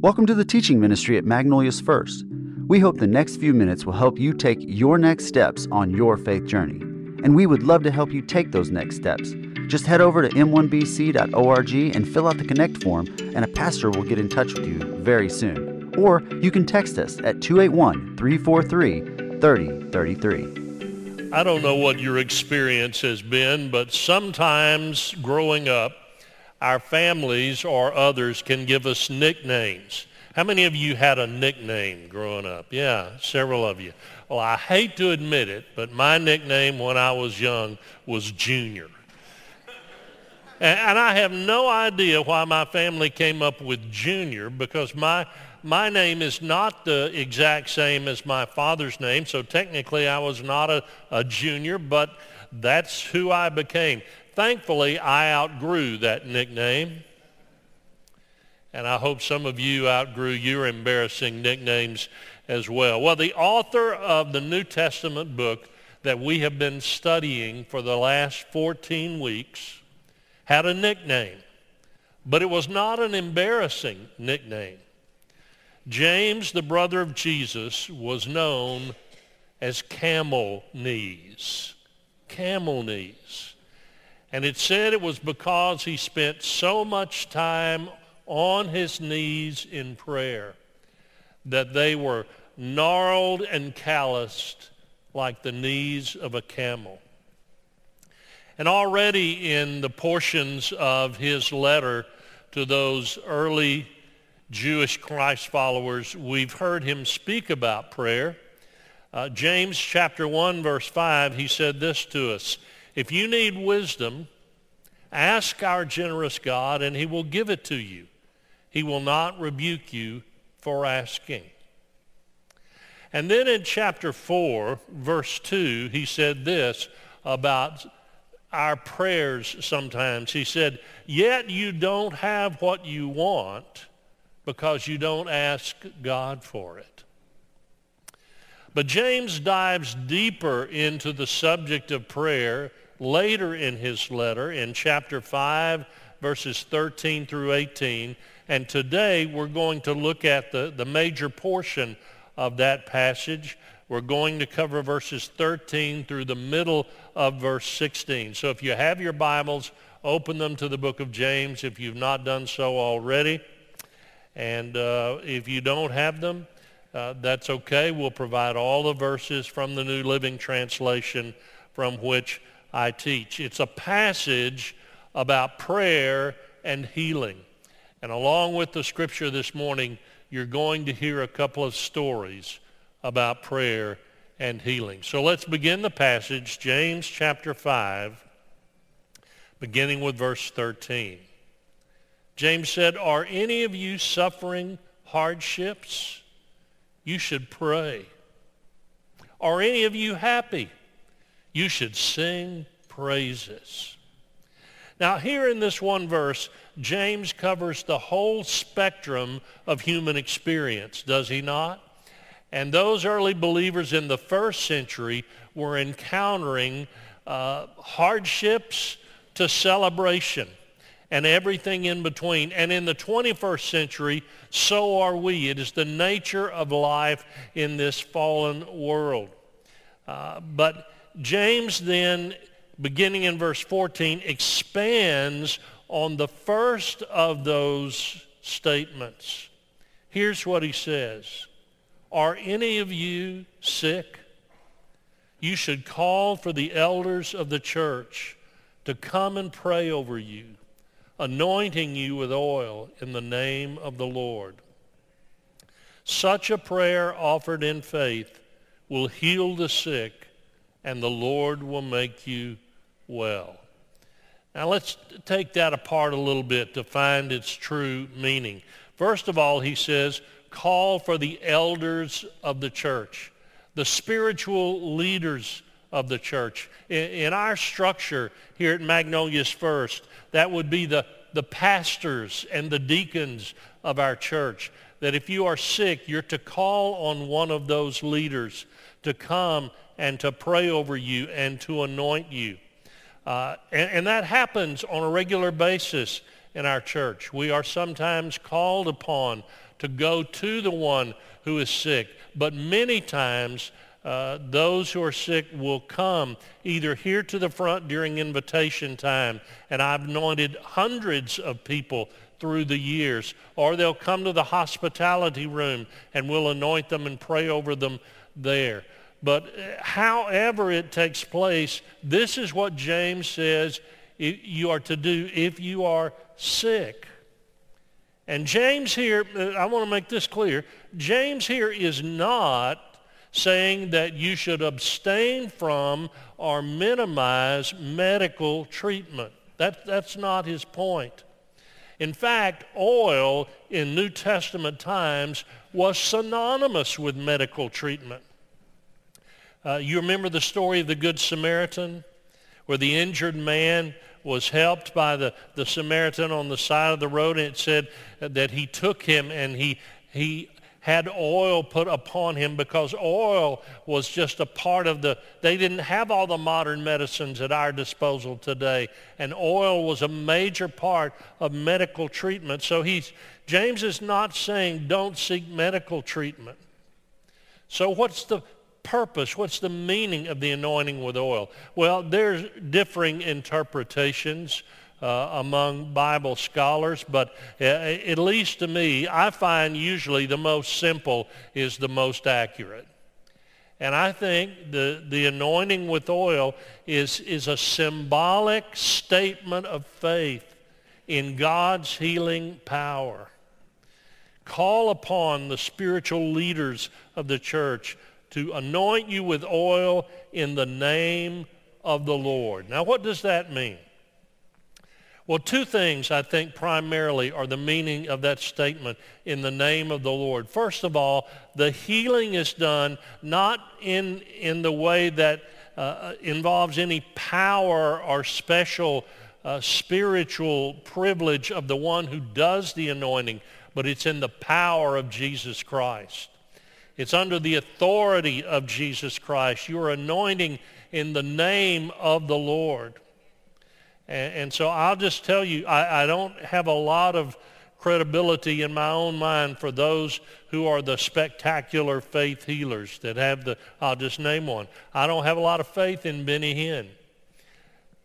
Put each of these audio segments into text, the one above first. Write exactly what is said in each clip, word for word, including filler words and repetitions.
Welcome to the teaching ministry at Magnolia's First. We hope the next few minutes will help you take your next steps on your faith journey. And we would love to help you take those next steps. Just head over to m one b c dot org and fill out the connect form, and a pastor will get in touch with you very soon. Or you can text us at two eight one, three four three, three oh three three. I don't know what your experience has been, but sometimes growing up, our families or others can give us nicknames. How many of you had a nickname growing up? Yeah, several of you. Well, I hate to admit it, but my nickname when I was young was Junior. And I have no idea why my family came up with Junior, because my my name is not the exact same as my father's name, so technically I was not a, a junior, but that's who I became. Thankfully, I outgrew that nickname, and I hope some of you outgrew your embarrassing nicknames as well. Well, the author of the New Testament book that we have been studying for the last fourteen weeks had a nickname, but it was not an embarrassing nickname. James, the brother of Jesus, was known as Camel Knees. Camel Knees. And it said it was because he spent so much time on his knees in prayer that they were gnarled and calloused like the knees of a camel. And already in the portions of his letter to those early Jewish Christ followers, we've heard him speak about prayer. Uh, James chapter one, verse five, he said this to us. If you need wisdom, ask our generous God, and he will give it to you. He will not rebuke you for asking. And then in chapter four, verse two, he said this about our prayers sometimes. He said, yet you don't have what you want because you don't ask God for it. But James dives deeper into the subject of prayer later in his letter, in chapter five, verses thirteen through eighteen, and today we're going to look at the, the major portion of that passage. We're going to cover verses thirteen through the middle of verse sixteen. So if you have your Bibles, open them to the book of James if you've not done so already. And uh, if you don't have them, uh, that's okay. We'll provide all the verses from the New Living Translation from which I teach. It's a passage about prayer and healing. And along with the scripture this morning, you're going to hear a couple of stories about prayer and healing. So let's begin the passage, James chapter five, beginning with verse thirteen. James said, are any of you suffering hardships? You should pray. Are any of you happy? You should sing praises. Now, here in this one verse, James covers the whole spectrum of human experience, does he not? And those early believers in the first century were encountering uh, hardships to celebration and everything in between. And in the twenty-first century, so are we. It is the nature of life in this fallen world. Uh, but James then, beginning in verse fourteen, expands on the first of those statements. Here's what he says. Are any of you sick? You should call for the elders of the church to come and pray over you, anointing you with oil in the name of the Lord. Such a prayer offered in faith will heal the sick, and the Lord will make you well. Now let's take that apart a little bit to find its true meaning. First of all, he says, call for the elders of the church, the spiritual leaders of the church. In, in our structure here at Magnolia's First, that would be the, the pastors and the deacons of our church, that if you are sick, you're to call on one of those leaders to come and to pray over you and to anoint you. Uh, and, and that happens on a regular basis in our church. We are sometimes called upon to go to the one who is sick, but many times uh, those who are sick will come either here to the front during invitation time, and I've anointed hundreds of people through the years, or they'll come to the hospitality room and we'll anoint them and pray over them there. But however it takes place, this is what James says you are to do if you are sick. And James here, I want to make this clear, James here is not saying that you should abstain from or minimize medical treatment. That, that's not his point. In fact, oil in New Testament times was synonymous with medical treatment. Uh, you remember the story of the Good Samaritan, where the injured man was helped by the, the Samaritan on the side of the road, and it said that he took him and he he had oil put upon him, because oil was just a part of the, they didn't have all the modern medicines at our disposal today, and oil was a major part of medical treatment. So he's, James is not saying don't seek medical treatment. So what's the purpose? What's the meaning of the anointing with oil? Well, there's differing interpretations uh, among Bible scholars, but uh, at least to me, I find usually the most simple is the most accurate. And I think the, the anointing with oil is, is a symbolic statement of faith in God's healing power. Call upon the spiritual leaders of the church to anoint you with oil in the name of the Lord. Now, what does that mean? Well, two things I think primarily are the meaning of that statement, in the name of the Lord. First of all, the healing is done not in, in the way that uh, involves any power or special uh, spiritual privilege of the one who does the anointing, but it's in the power of Jesus Christ. It's under the authority of Jesus Christ. You are anointing in the name of the Lord. And, and so I'll just tell you, I, I don't have a lot of credibility in my own mind for those who are the spectacular faith healers that have the, I'll just name one. I don't have a lot of faith in Benny Hinn.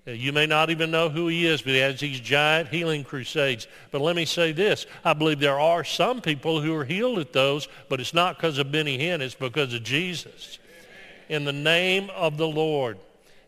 You may not even know who he is, but he has these giant healing crusades. But let me say this. I believe there are some people who are healed at those, but it's not because of Benny Hinn. It's because of Jesus. Amen. In the name of the Lord.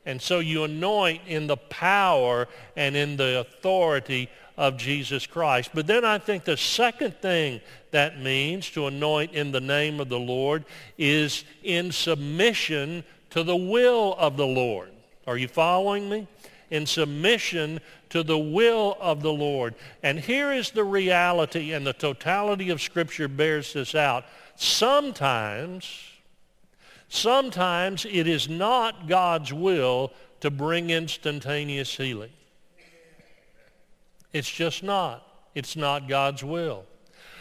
And so you anoint in the power and in the authority of Jesus Christ. But then I think the second thing that means to anoint in the name of the Lord is in submission to the will of the Lord. Are you following me? In submission to the will of the Lord. And here is the reality, and the totality of Scripture bears this out. Sometimes, sometimes it is not God's will to bring instantaneous healing. It's just not. It's not God's will.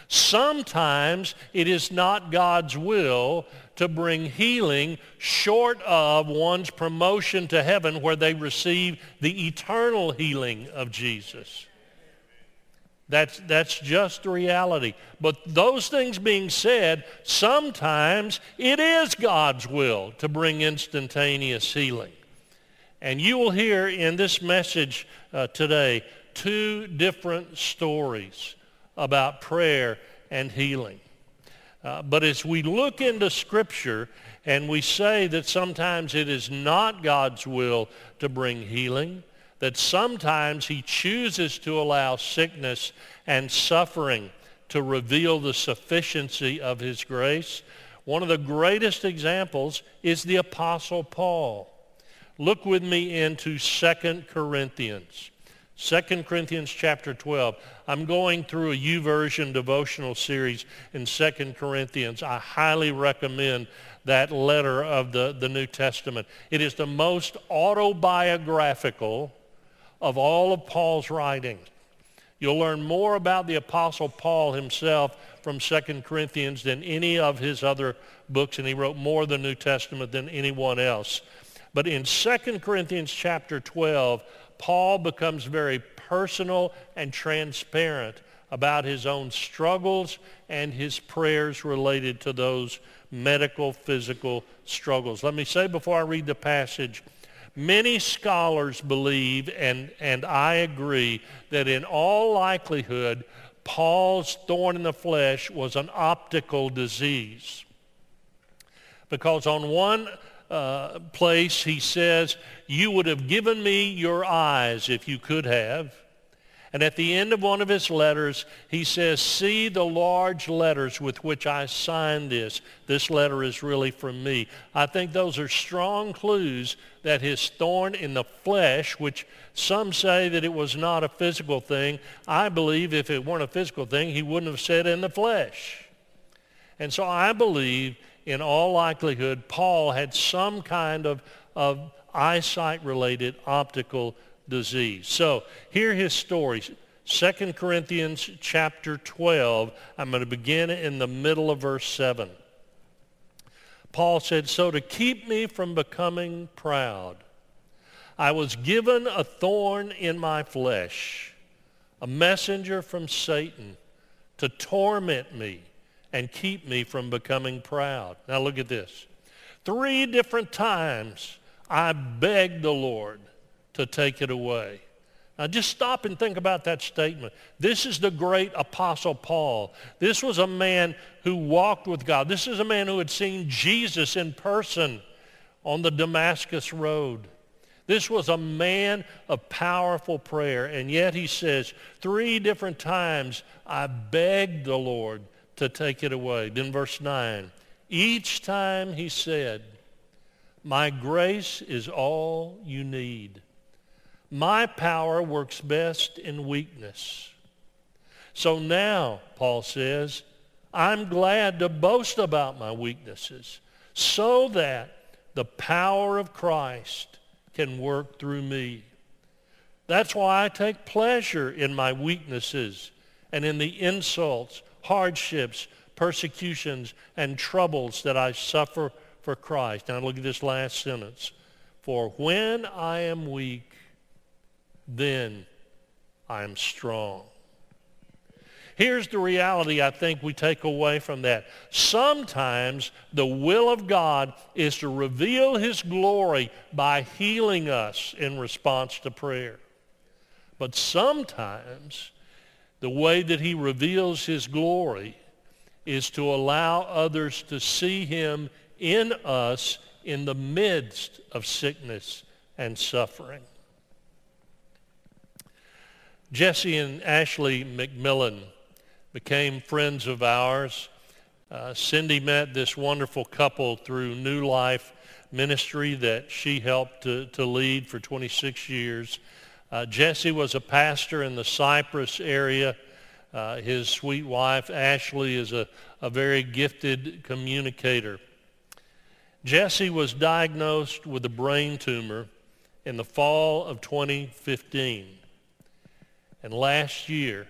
Sometimes it is not God's will to bring healing short of one's promotion to heaven, where they receive the eternal healing of Jesus. That's, that's just the reality. But those things being said, sometimes it is God's will to bring instantaneous healing. And you will hear in this message uh, today two different stories about prayer and healing. Uh, but as we look into Scripture and we say that sometimes it is not God's will to bring healing, that sometimes he chooses to allow sickness and suffering to reveal the sufficiency of his grace, one of the greatest examples is the Apostle Paul. Look with me into Second Corinthians. Second Corinthians chapter twelve. I'm going through a YouVersion devotional series in Second Corinthians. I highly recommend that letter of the, the New Testament. It is the most autobiographical of all of Paul's writings. You'll learn more about the Apostle Paul himself from Second Corinthians than any of his other books, and he wrote more of the New Testament than anyone else. But in Second Corinthians chapter twelve, Paul becomes very personal and transparent about his own struggles and his prayers related to those medical, physical struggles. Let me say before I read the passage, many scholars believe, and, and I agree, that in all likelihood, Paul's thorn in the flesh was an optical disease. Because on one uh, place he says, you would have given me your eyes if you could have. And at the end of one of his letters, he says, see the large letters with which I signed this. This letter is really from me. I think those are strong clues that his thorn in the flesh, which some say that it was not a physical thing, I believe if it weren't a physical thing, he wouldn't have said in the flesh. And so I believe in all likelihood, Paul had some kind of, of eyesight-related optical disease. So here his story, Second Corinthians chapter twelve. I'm going to begin in the middle of verse seven. Paul said, so to keep me from becoming proud, I was given a thorn in my flesh, a messenger from Satan to torment me and keep me from becoming proud. Now look at this. Three different times I begged the Lord to take it away. Now just stop and think about that statement. This is the great Apostle Paul. This was a man who walked with God. This is a man who had seen Jesus in person on the Damascus Road. This was a man of powerful prayer, and yet he says, three different times I begged the Lord to take it away. Then verse nine, each time he said, my grace is all you need. My power works best in weakness. So now, Paul says, I'm glad to boast about my weaknesses so that the power of Christ can work through me. That's why I take pleasure in my weaknesses and in the insults, hardships, persecutions, and troubles that I suffer for Christ. Now look at this last sentence. For when I am weak, then I am strong. Here's the reality I think we take away from that. Sometimes the will of God is to reveal his glory by healing us in response to prayer. But sometimes the way that he reveals his glory is to allow others to see him in us in the midst of sickness and suffering. Jesse and Ashley McMillan became friends of ours. Uh, Cindy met this wonderful couple through New Life Ministry that she helped to, to lead for twenty-six years. Uh, Jesse was a pastor in the Cypress area. Uh, his sweet wife, Ashley, is a, a very gifted communicator. Jesse was diagnosed with a brain tumor in the fall of twenty fifteen. And last year,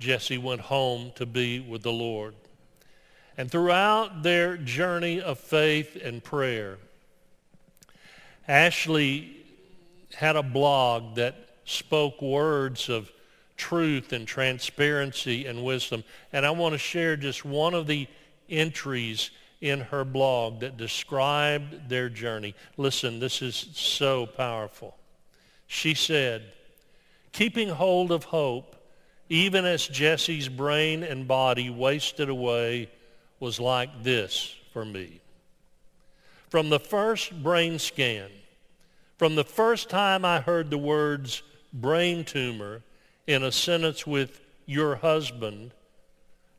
Jesse went home to be with the Lord. And throughout their journey of faith and prayer, Ashley had a blog that spoke words of truth and transparency and wisdom. And I want to share just one of the entries in her blog that described their journey. Listen, this is so powerful. She said, keeping hold of hope, even as Jesse's brain and body wasted away, was like this for me. From the first brain scan, from the first time I heard the words brain tumor in a sentence with your husband,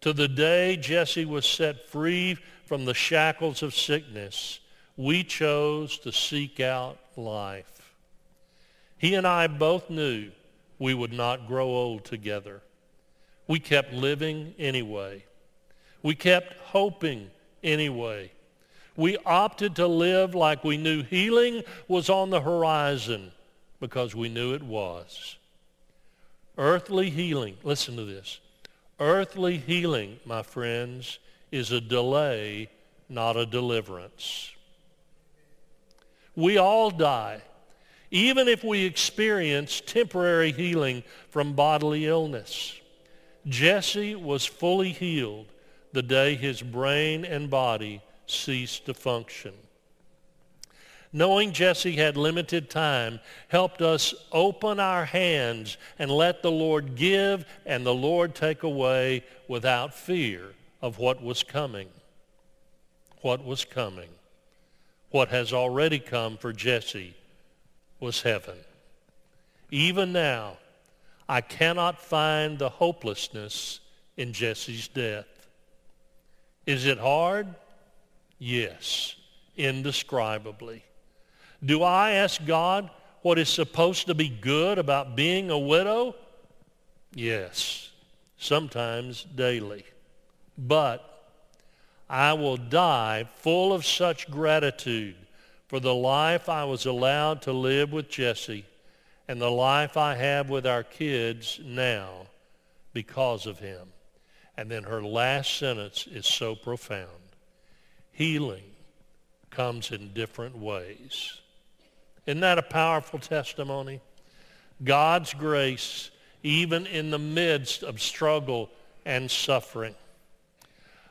to the day Jesse was set free from the shackles of sickness, we chose to seek out life. He and I both knew we would not grow old together. We kept living anyway. We kept hoping anyway. We opted to live like we knew healing was on the horizon because we knew it was. Earthly healing, listen to this. Earthly healing, my friends, is a delay, not a deliverance. We all die. even if we experience temporary healing from bodily illness. Jesse was fully healed the day his brain and body ceased to function. Knowing Jesse had limited time helped us open our hands and let the Lord give and the Lord take away without fear of what was coming. What was coming? What has already come for Jesse was heaven. Even now, I cannot find the hopelessness in Jesse's death. Is it hard? Yes, indescribably. Do I ask God what is supposed to be good about being a widow? Yes, sometimes daily. But I will die full of such gratitude for the life I was allowed to live with Jesse and the life I have with our kids now because of him. And then her last sentence is so profound. Healing comes in different ways. Isn't that a powerful testimony? God's grace, even in the midst of struggle and suffering.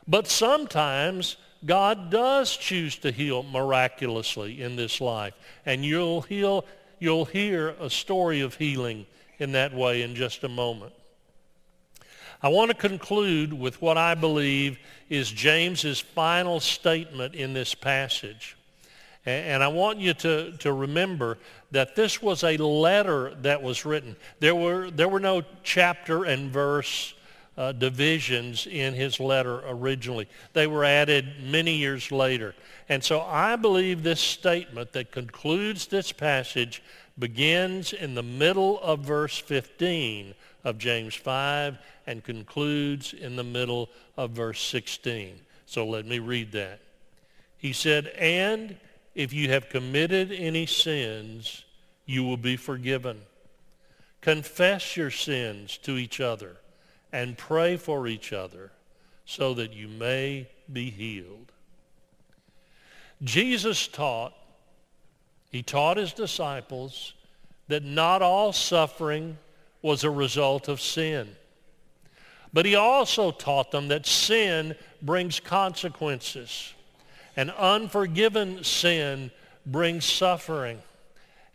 But sometimes God does choose to heal miraculously in this life. And you'll, heal, you'll hear a story of healing in that way in just a moment. I want to conclude with what I believe is James's final statement in this passage. And I want you to, to remember that this was a letter that was written. There were, there were no chapter and verse uh, divisions in his letter originally. They were added many years later. And so I believe this statement that concludes this passage begins in the middle of verse fifteen of James five and concludes in the middle of verse sixteen. So let me read that. He said, "And if you have committed any sins, you will be forgiven. Confess your sins to each other and pray for each other so that you may be healed." Jesus taught, he taught his disciples that not all suffering was a result of sin. But he also taught them that sin brings consequences. An unforgiven sin brings suffering.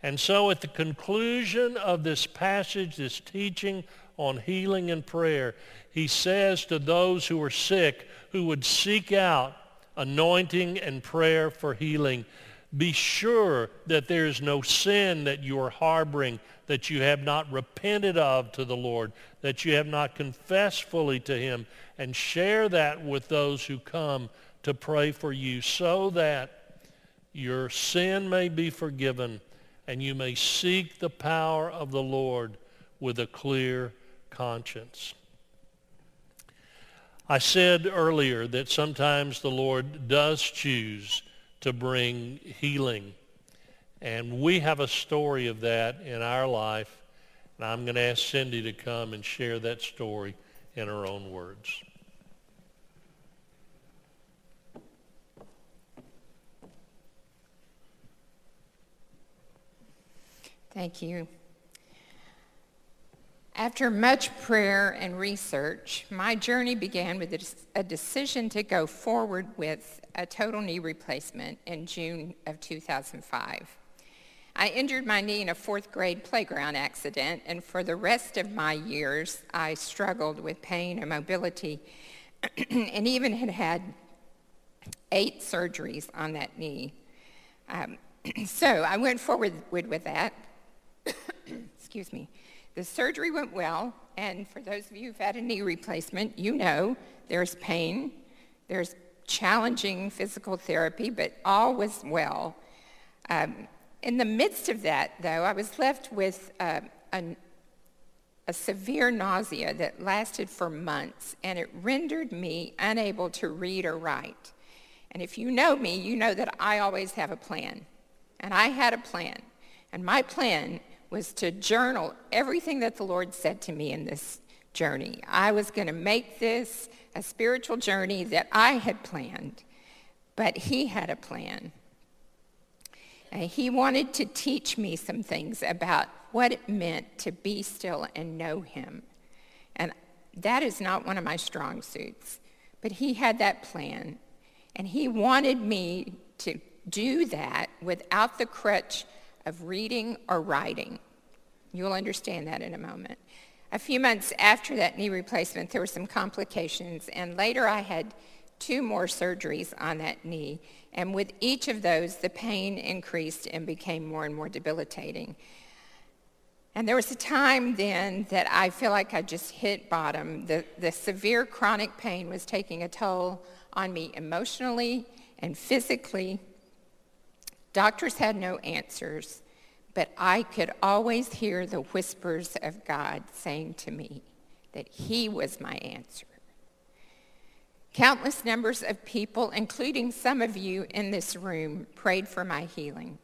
And so at the conclusion of this passage, this teaching on healing and prayer, he says to those who are sick, who would seek out anointing and prayer for healing, be sure that there is no sin that you are harboring, that you have not repented of to the Lord, that you have not confessed fully to him, and share that with those who come to pray for you so that your sin may be forgiven and you may seek the power of the Lord with a clear conscience. I said earlier that sometimes the Lord does choose to bring healing. And we have a story of that in our life. And I'm going to ask Cindy to come and share that story in her own words. Thank you. After much prayer and research, my journey began with a decision to go forward with a total knee replacement in June of two thousand five. I injured my knee in a fourth grade playground accident, and for the rest of my years, I struggled with pain and mobility, and even had had eight surgeries on that knee. Um, so I went forward with, with that. Excuse me. The surgery went well, and for those of you who've had a knee replacement, you know there's pain, there's challenging physical therapy, but all was well. Um, in the midst of that, though, I was left with uh, a, a severe nausea that lasted for months, and it rendered me unable to read or write. And if you know me, you know that I always have a plan, and I had a plan, and my plan was to journal everything that the Lord said to me in this journey. I was going to make this a spiritual journey that I had planned, but he had a plan. he wanted to teach me some things about what it meant to be still and know him. And that is not one of my strong suits. But he had that plan. And he wanted me to do that without the crutch of reading or writing. You'll understand that in a moment. A few months after that knee replacement, there were some complications. And later I had two more surgeries on that knee. And with each of those, the pain increased and became more and more debilitating. And there was a time then that I feel like I just hit bottom. The, the severe chronic pain was taking a toll on me emotionally and physically. Doctors had no answers, but I could always hear the whispers of God saying to me that he was my answer. Countless numbers of people, including some of you in this room, prayed for my healing.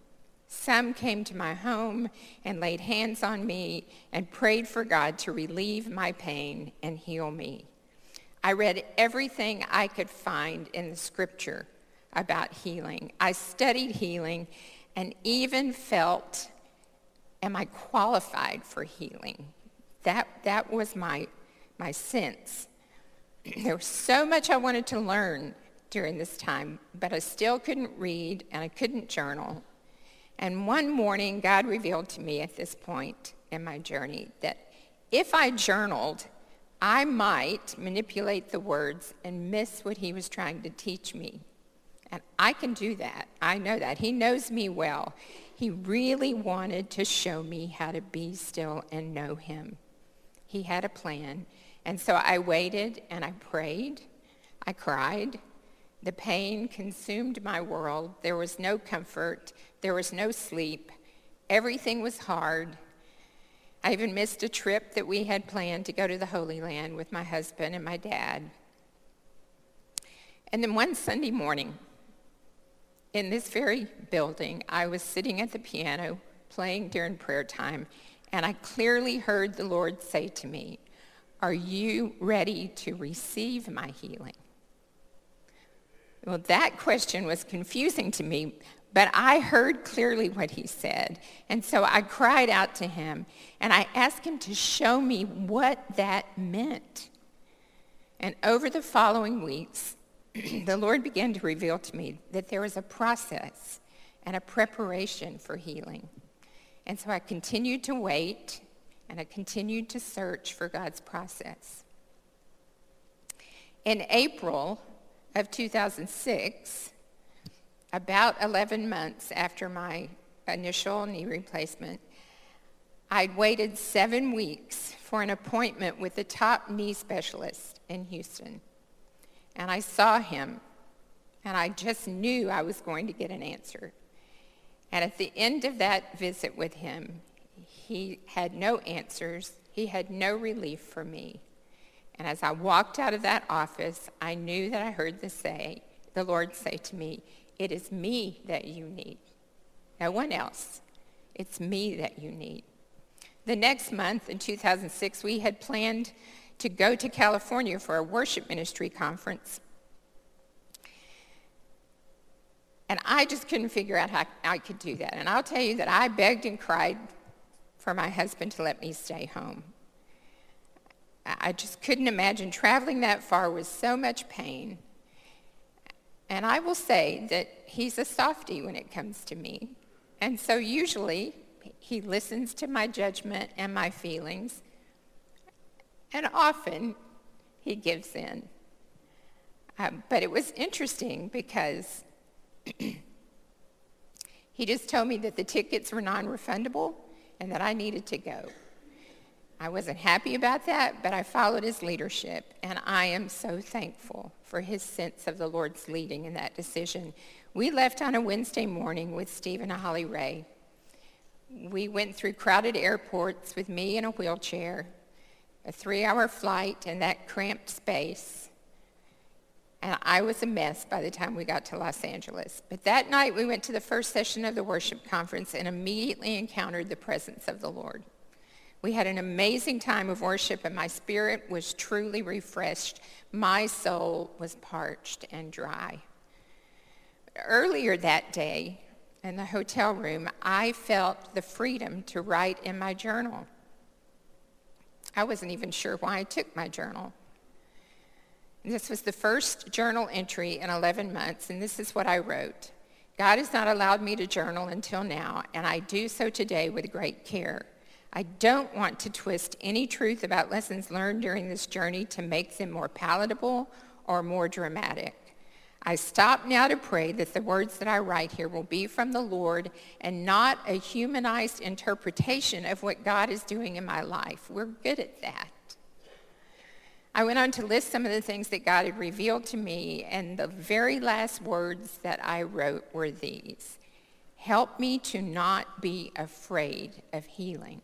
Some came to my home and laid hands on me and prayed for God to relieve my pain and heal me. I read everything I could find in the scripture about healing. I studied healing and even felt, am I qualified for healing? That that was my, my sense. There was so much I wanted to learn during this time, but I still couldn't read and I couldn't journal. And one morning, God revealed to me at this point in my journey that if I journaled, I might manipulate the words and miss what he was trying to teach me. And I can do that. I know that. He knows me well. He really wanted to show me how to be still and know him. He had a plan. And so I waited and I prayed. I cried. The pain consumed my world. There was no comfort. There was no sleep. Everything was hard. I even missed a trip that we had planned to go to the Holy Land with my husband and my dad. And then one Sunday morning, in this very building, I was sitting at the piano playing during prayer time, and I clearly heard the Lord say to me, "Are you ready to receive my healing?" Well, that question was confusing to me, but I heard clearly what he said. And so I cried out to him, and I asked him to show me what that meant. And over the following weeks, the Lord began to reveal to me that there was a process and a preparation for healing. And so I continued to wait, and I continued to search for God's process. In April of two thousand six, about eleven months after my initial knee replacement, I'd waited seven weeks for an appointment with the top knee specialist in Houston. And I saw him, and I just knew I was going to get an answer. And at the end of that visit with him, he had no answers. He had no relief for me. And as I walked out of that office, I knew that I heard the say, the Lord say to me, "It is me that you need. No one else. It's me that you need." The next month, in two thousand six, we had planned to go to California for a worship ministry conference. And I just couldn't figure out how I could do that. And I'll tell you that I begged and cried for my husband to let me stay home. I just couldn't imagine traveling that far with so much pain. And I will say that he's a softie when it comes to me. And so usually he listens to my judgment and my feelings. And often he gives in. Uh, but it was interesting because he just told me that the tickets were non-refundable and that I needed to go. I wasn't happy about that, but I followed his leadership, and I am so thankful for his sense of the Lord's leading in that decision. We left on a Wednesday morning with Steve and Holly Ray. We went through crowded airports with me in a wheelchair, a three-hour flight in that cramped space, and I was a mess by the time we got to Los Angeles. But that night, we went to the first session of the worship conference and immediately encountered the presence of the Lord. We had an amazing time of worship, and my spirit was truly refreshed. My soul was parched and dry. Earlier that day, in the hotel room, I felt the freedom to write in my journal. I wasn't even sure why I took my journal. And this was the first journal entry in eleven months, and this is what I wrote. God has not allowed me to journal until now, and I do so today with great care. I don't want to twist any truth about lessons learned during this journey to make them more palatable or more dramatic. I stop now to pray that the words that I write here will be from the Lord and not a humanized interpretation of what God is doing in my life. We're good at that. I went on to list some of the things that God had revealed to me, and the very last words that I wrote were these: help me to not be afraid of healing.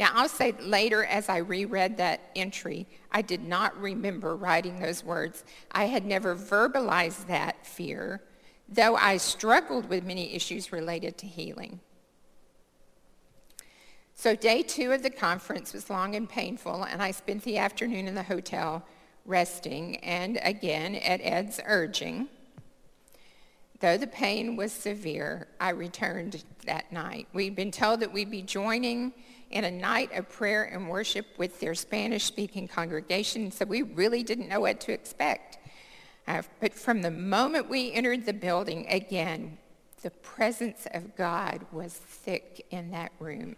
Now, I'll say later, as I reread that entry, I did not remember writing those words. I had never verbalized that fear, though I struggled with many issues related to healing. So day two of the conference was long and painful, and I spent the afternoon in the hotel resting, and again, at Ed's urging. Though the pain was severe, I returned that night. We'd been told that we'd be joining in a night of prayer and worship with their Spanish-speaking congregation, so we really didn't know what to expect. Uh, but from the moment we entered the building, again, the presence of God was thick in that room.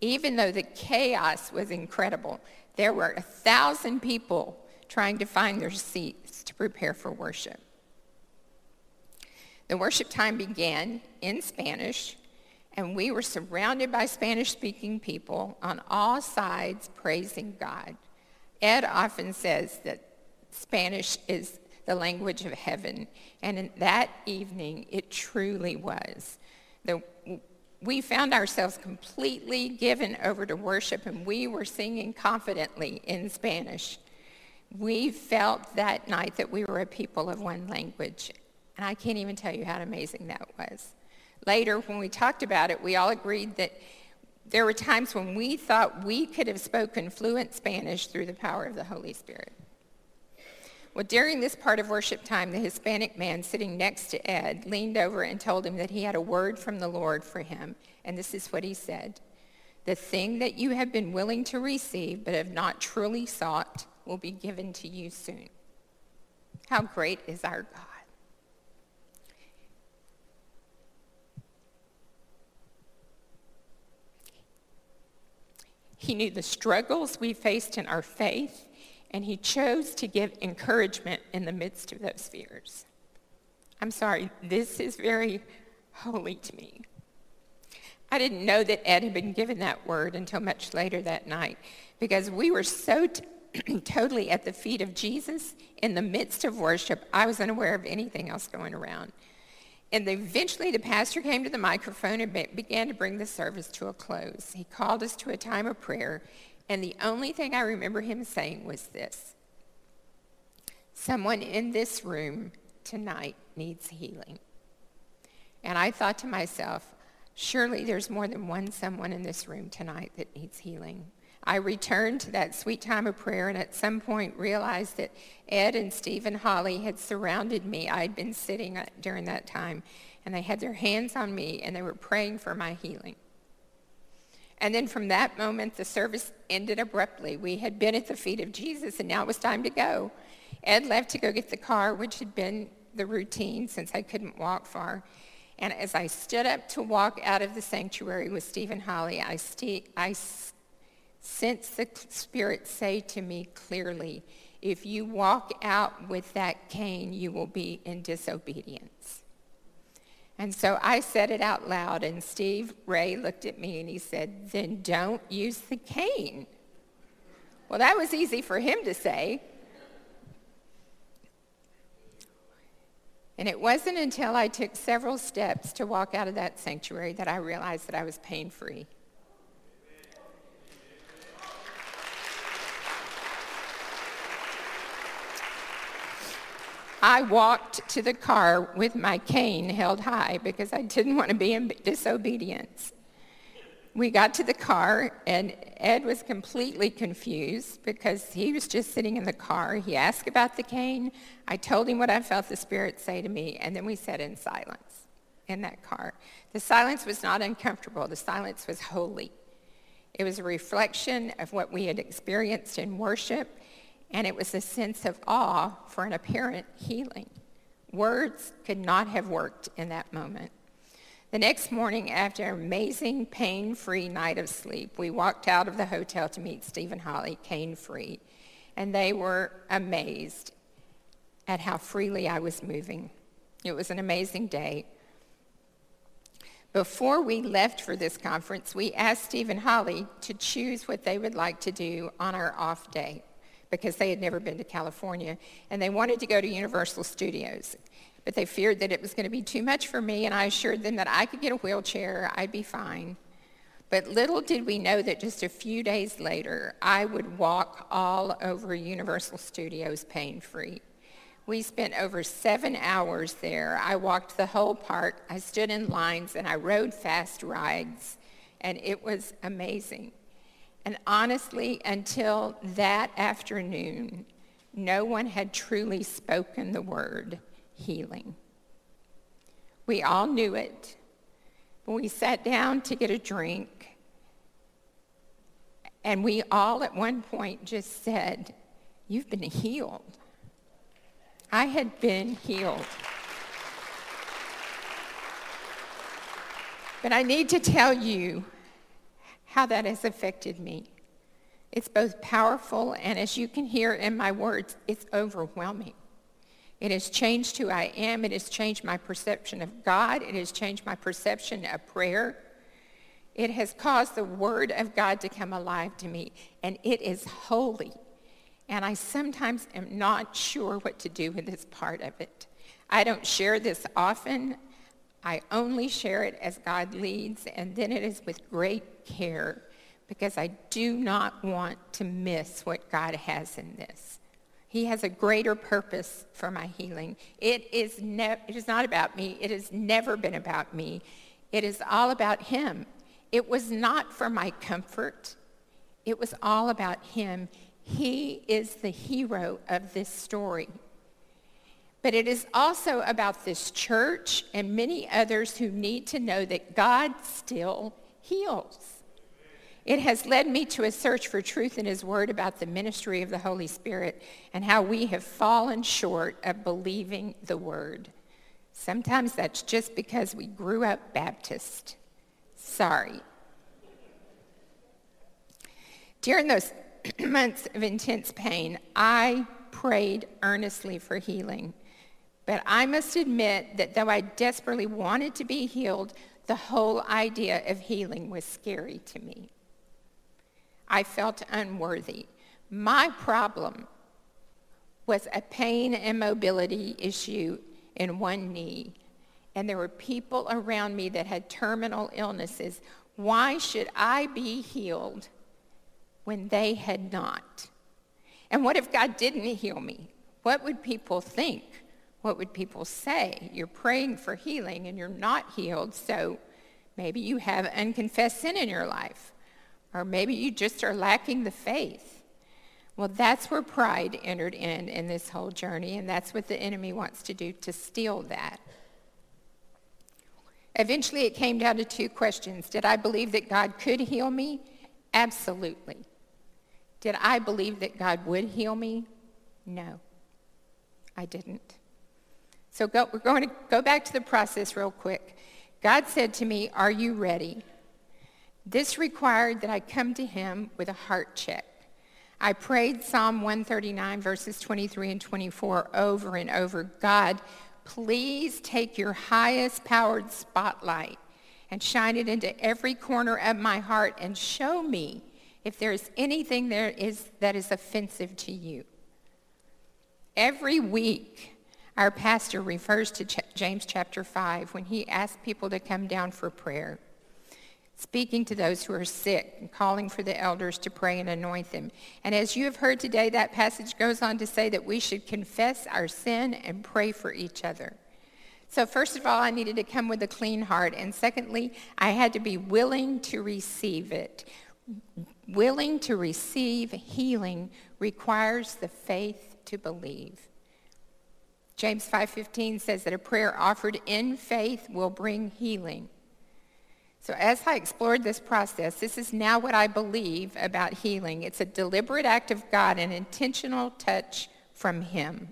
Even though the chaos was incredible, there were a thousand people trying to find their seats to prepare for worship. The worship time began in Spanish, and we were surrounded by Spanish-speaking people on all sides praising God. Ed often says that Spanish is the language of heaven, and in that evening, it truly was. The, we found ourselves completely given over to worship, and we were singing confidently in Spanish. We felt that night that we were a people of one language, and I can't even tell you how amazing that was. Later, when we talked about it, we all agreed that there were times when we thought we could have spoken fluent Spanish through the power of the Holy Spirit. Well, during this part of worship time, the Hispanic man sitting next to Ed leaned over and told him that he had a word from the Lord for him, and this is what he said: "The thing that you have been willing to receive but have not truly sought will be given to you soon." How great is our God! He knew the struggles we faced in our faith, and he chose to give encouragement in the midst of those fears. I'm sorry, this is very holy to me. I didn't know that Ed had been given that word until much later that night, because we were so t- totally at the feet of Jesus in the midst of worship, I was unaware of anything else going around. And eventually the pastor came to the microphone and began to bring the service to a close. He called us to a time of prayer, and the only thing I remember him saying was this: "Someone in this room tonight needs healing." And I thought to myself, surely there's more than one someone in this room tonight that needs healing. I returned to that sweet time of prayer, and at some point realized that Ed and Steve and Holly had surrounded me. I'd been sitting during that time, and they had their hands on me, and they were praying for my healing. And then from that moment, the service ended abruptly. We had been at the feet of Jesus, and now it was time to go. Ed left to go get the car, which had been the routine since I couldn't walk far. And as I stood up to walk out of the sanctuary with Steve and Holly, I st- I st- Since the Spirit say to me clearly, if you walk out with that cane, you will be in disobedience. And so I said it out loud, and Steve Ray looked at me and he said, "Then don't use the cane." Well, that was easy for him to say. And it wasn't until I took several steps to walk out of that sanctuary that I realized that I was pain-free. I walked to the car with my cane held high because I didn't want to be in disobedience. We got to the car, and Ed was completely confused because he was just sitting in the car. He asked about the cane. I told him what I felt the Spirit say to me, and then we sat in silence. in that car. The silence was not uncomfortable. The silence was holy. It was a reflection of what we had experienced in worship, and it was a sense of awe for an apparent healing. Words could not have worked in that moment. The next morning, after an amazing, pain-free night of sleep, we walked out of the hotel to meet Steve and Holly, cane-free, and they were amazed at how freely I was moving. It was an amazing day. Before we left for this conference, we asked Steve and Holly to choose what they would like to do on our off day, because they had never been to California, and they wanted to go to Universal Studios. But they feared that it was going to be too much for me, and I assured them that I could get a wheelchair, I'd be fine. But little did we know that just a few days later, I would walk all over Universal Studios pain-free. We spent over seven hours there. I walked the whole park, I stood in lines, and I rode fast rides, and it was amazing. And honestly, until that afternoon, no one had truly spoken the word healing. We all knew it. When we sat down to get a drink, and we all at one point just said, "You've been healed." I had been healed. But I need to tell you how that has affected me. It's both powerful, and as you can hear in my words, it's overwhelming. It has changed who I am. It has changed my perception of God. It has changed my perception of prayer. It has caused the Word of God to come alive to me, and it is holy. And I sometimes am not sure what to do with this part of it. I don't share this often. I only share it as God leads, and then it is with great care, because I do not want to miss what God has in this. He has a greater purpose for my healing. It is ne- it is not about me. It has never been about me. It is all about Him. It was not for my comfort. It was all about Him. He is the hero of this story. But it is also about this church and many others who need to know that God still heals. It has led me to a search for truth in His Word about the ministry of the Holy Spirit and how we have fallen short of believing the Word. Sometimes that's just because we grew up Baptist. Sorry. During those months of intense pain, I prayed earnestly for healing. But I must admit that though I desperately wanted to be healed, the whole idea of healing was scary to me. I felt unworthy. My problem was a pain and mobility issue in one knee, and there were people around me that had terminal illnesses. Why should I be healed when they had not? And what if God didn't heal me? What would people think? What would people say? You're praying for healing and you're not healed, so maybe you have unconfessed sin in your life, or maybe you just are lacking the faith. Well, that's where pride entered in in this whole journey, and that's what the enemy wants to do, to steal that. Eventually, it came down to two questions. Did I believe that God could heal me? Absolutely. Did I believe that God would heal me? No, I didn't. So go, we're going to go back to the process real quick. God said to me, "Are you ready?" This required that I come to Him with a heart check. I prayed Psalm one thirty-nine, verses twenty-three and twenty-four over and over. God, please take your highest powered spotlight and shine it into every corner of my heart and show me if there is anything there is that is offensive to you. Every week, our pastor refers to James chapter five when he asks people to come down for prayer, speaking to those who are sick and calling for the elders to pray and anoint them. And as you have heard today, that passage goes on to say that we should confess our sin and pray for each other. So first of all, I needed to come with a clean heart, and secondly, I had to be willing to receive it. Willing to receive healing requires the faith to believe. James five fifteen says that a prayer offered in faith will bring healing. So as I explored this process, this is now what I believe about healing. It's a deliberate act of God, an intentional touch from him.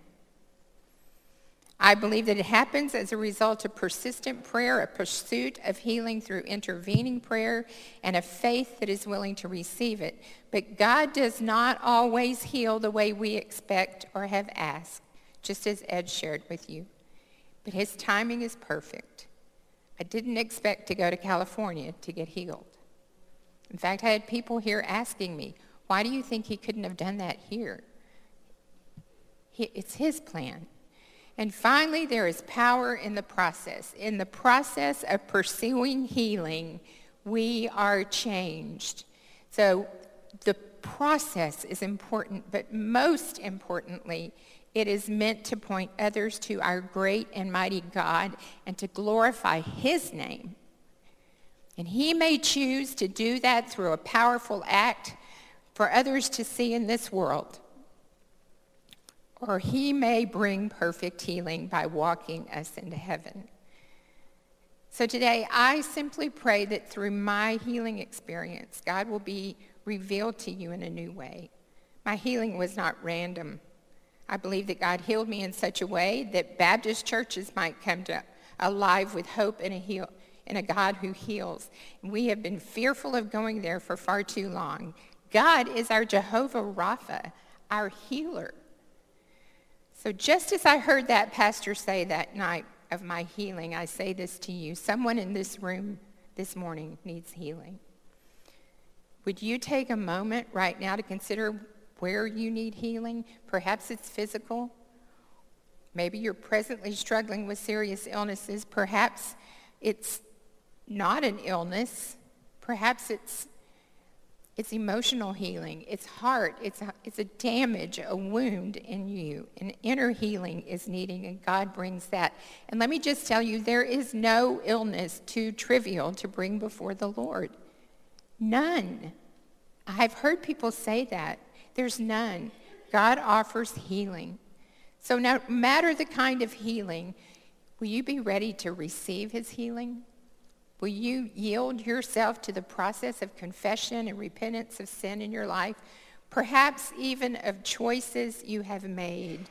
I believe that it happens as a result of persistent prayer, a pursuit of healing through intervening prayer, and a faith that is willing to receive it. But God does not always heal the way we expect or have asked, just as Ed shared with you. But his timing is perfect. I didn't expect to go to California to get healed. In fact, I had people here asking me, why do you think he couldn't have done that here? It's his plan. And finally, there is power in the process. In the process of pursuing healing, we are changed. So the process is important, but most importantly, it is meant to point others to our great and mighty God and to glorify his name. And he may choose to do that through a powerful act for others to see in this world. Or he may bring perfect healing by walking us into heaven. So today, I simply pray that through my healing experience, God will be revealed to you in a new way. My healing was not random. I believe that God healed me in such a way that Baptist churches might come to alive with hope in a, heal, in a God who heals. And we have been fearful of going there for far too long. God is our Jehovah Rapha, our healer. So just as I heard that pastor say that night of my healing, I say this to you. Someone in this room this morning needs healing. Would you take a moment right now to consider where you need healing? Perhaps it's physical. Maybe you're presently struggling with serious illnesses. Perhaps it's not an illness. Perhaps it's It's emotional healing. It's heart. It's a, it's a damage, a wound in you. An inner healing is needing, and God brings that. And let me just tell you, there is no illness too trivial to bring before the Lord. None. I've heard people say that. There's none. God offers healing. So no matter the kind of healing, will you be ready to receive his healing? Will you yield yourself to the process of confession and repentance of sin in your life, perhaps even of choices you have made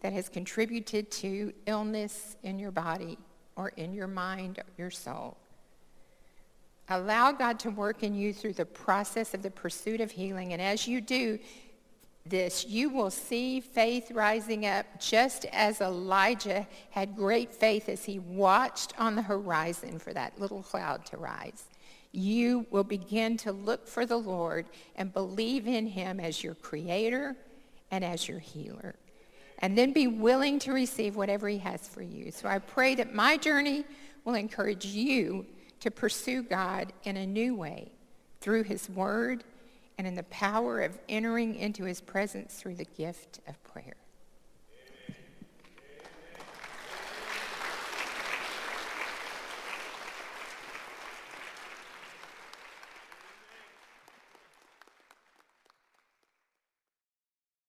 that has contributed to illness in your body or in your mind or your soul? Allow God to work in you through the process of the pursuit of healing, and as you do this, you will see faith rising up, just as Elijah had great faith as he watched on the horizon for that little cloud to rise. You will begin to look for the Lord and believe in him as your creator and as your healer. And then be willing to receive whatever he has for you. So I pray that my journey will encourage you to pursue God in a new way through his word and in the power of entering into his presence through the gift of prayer.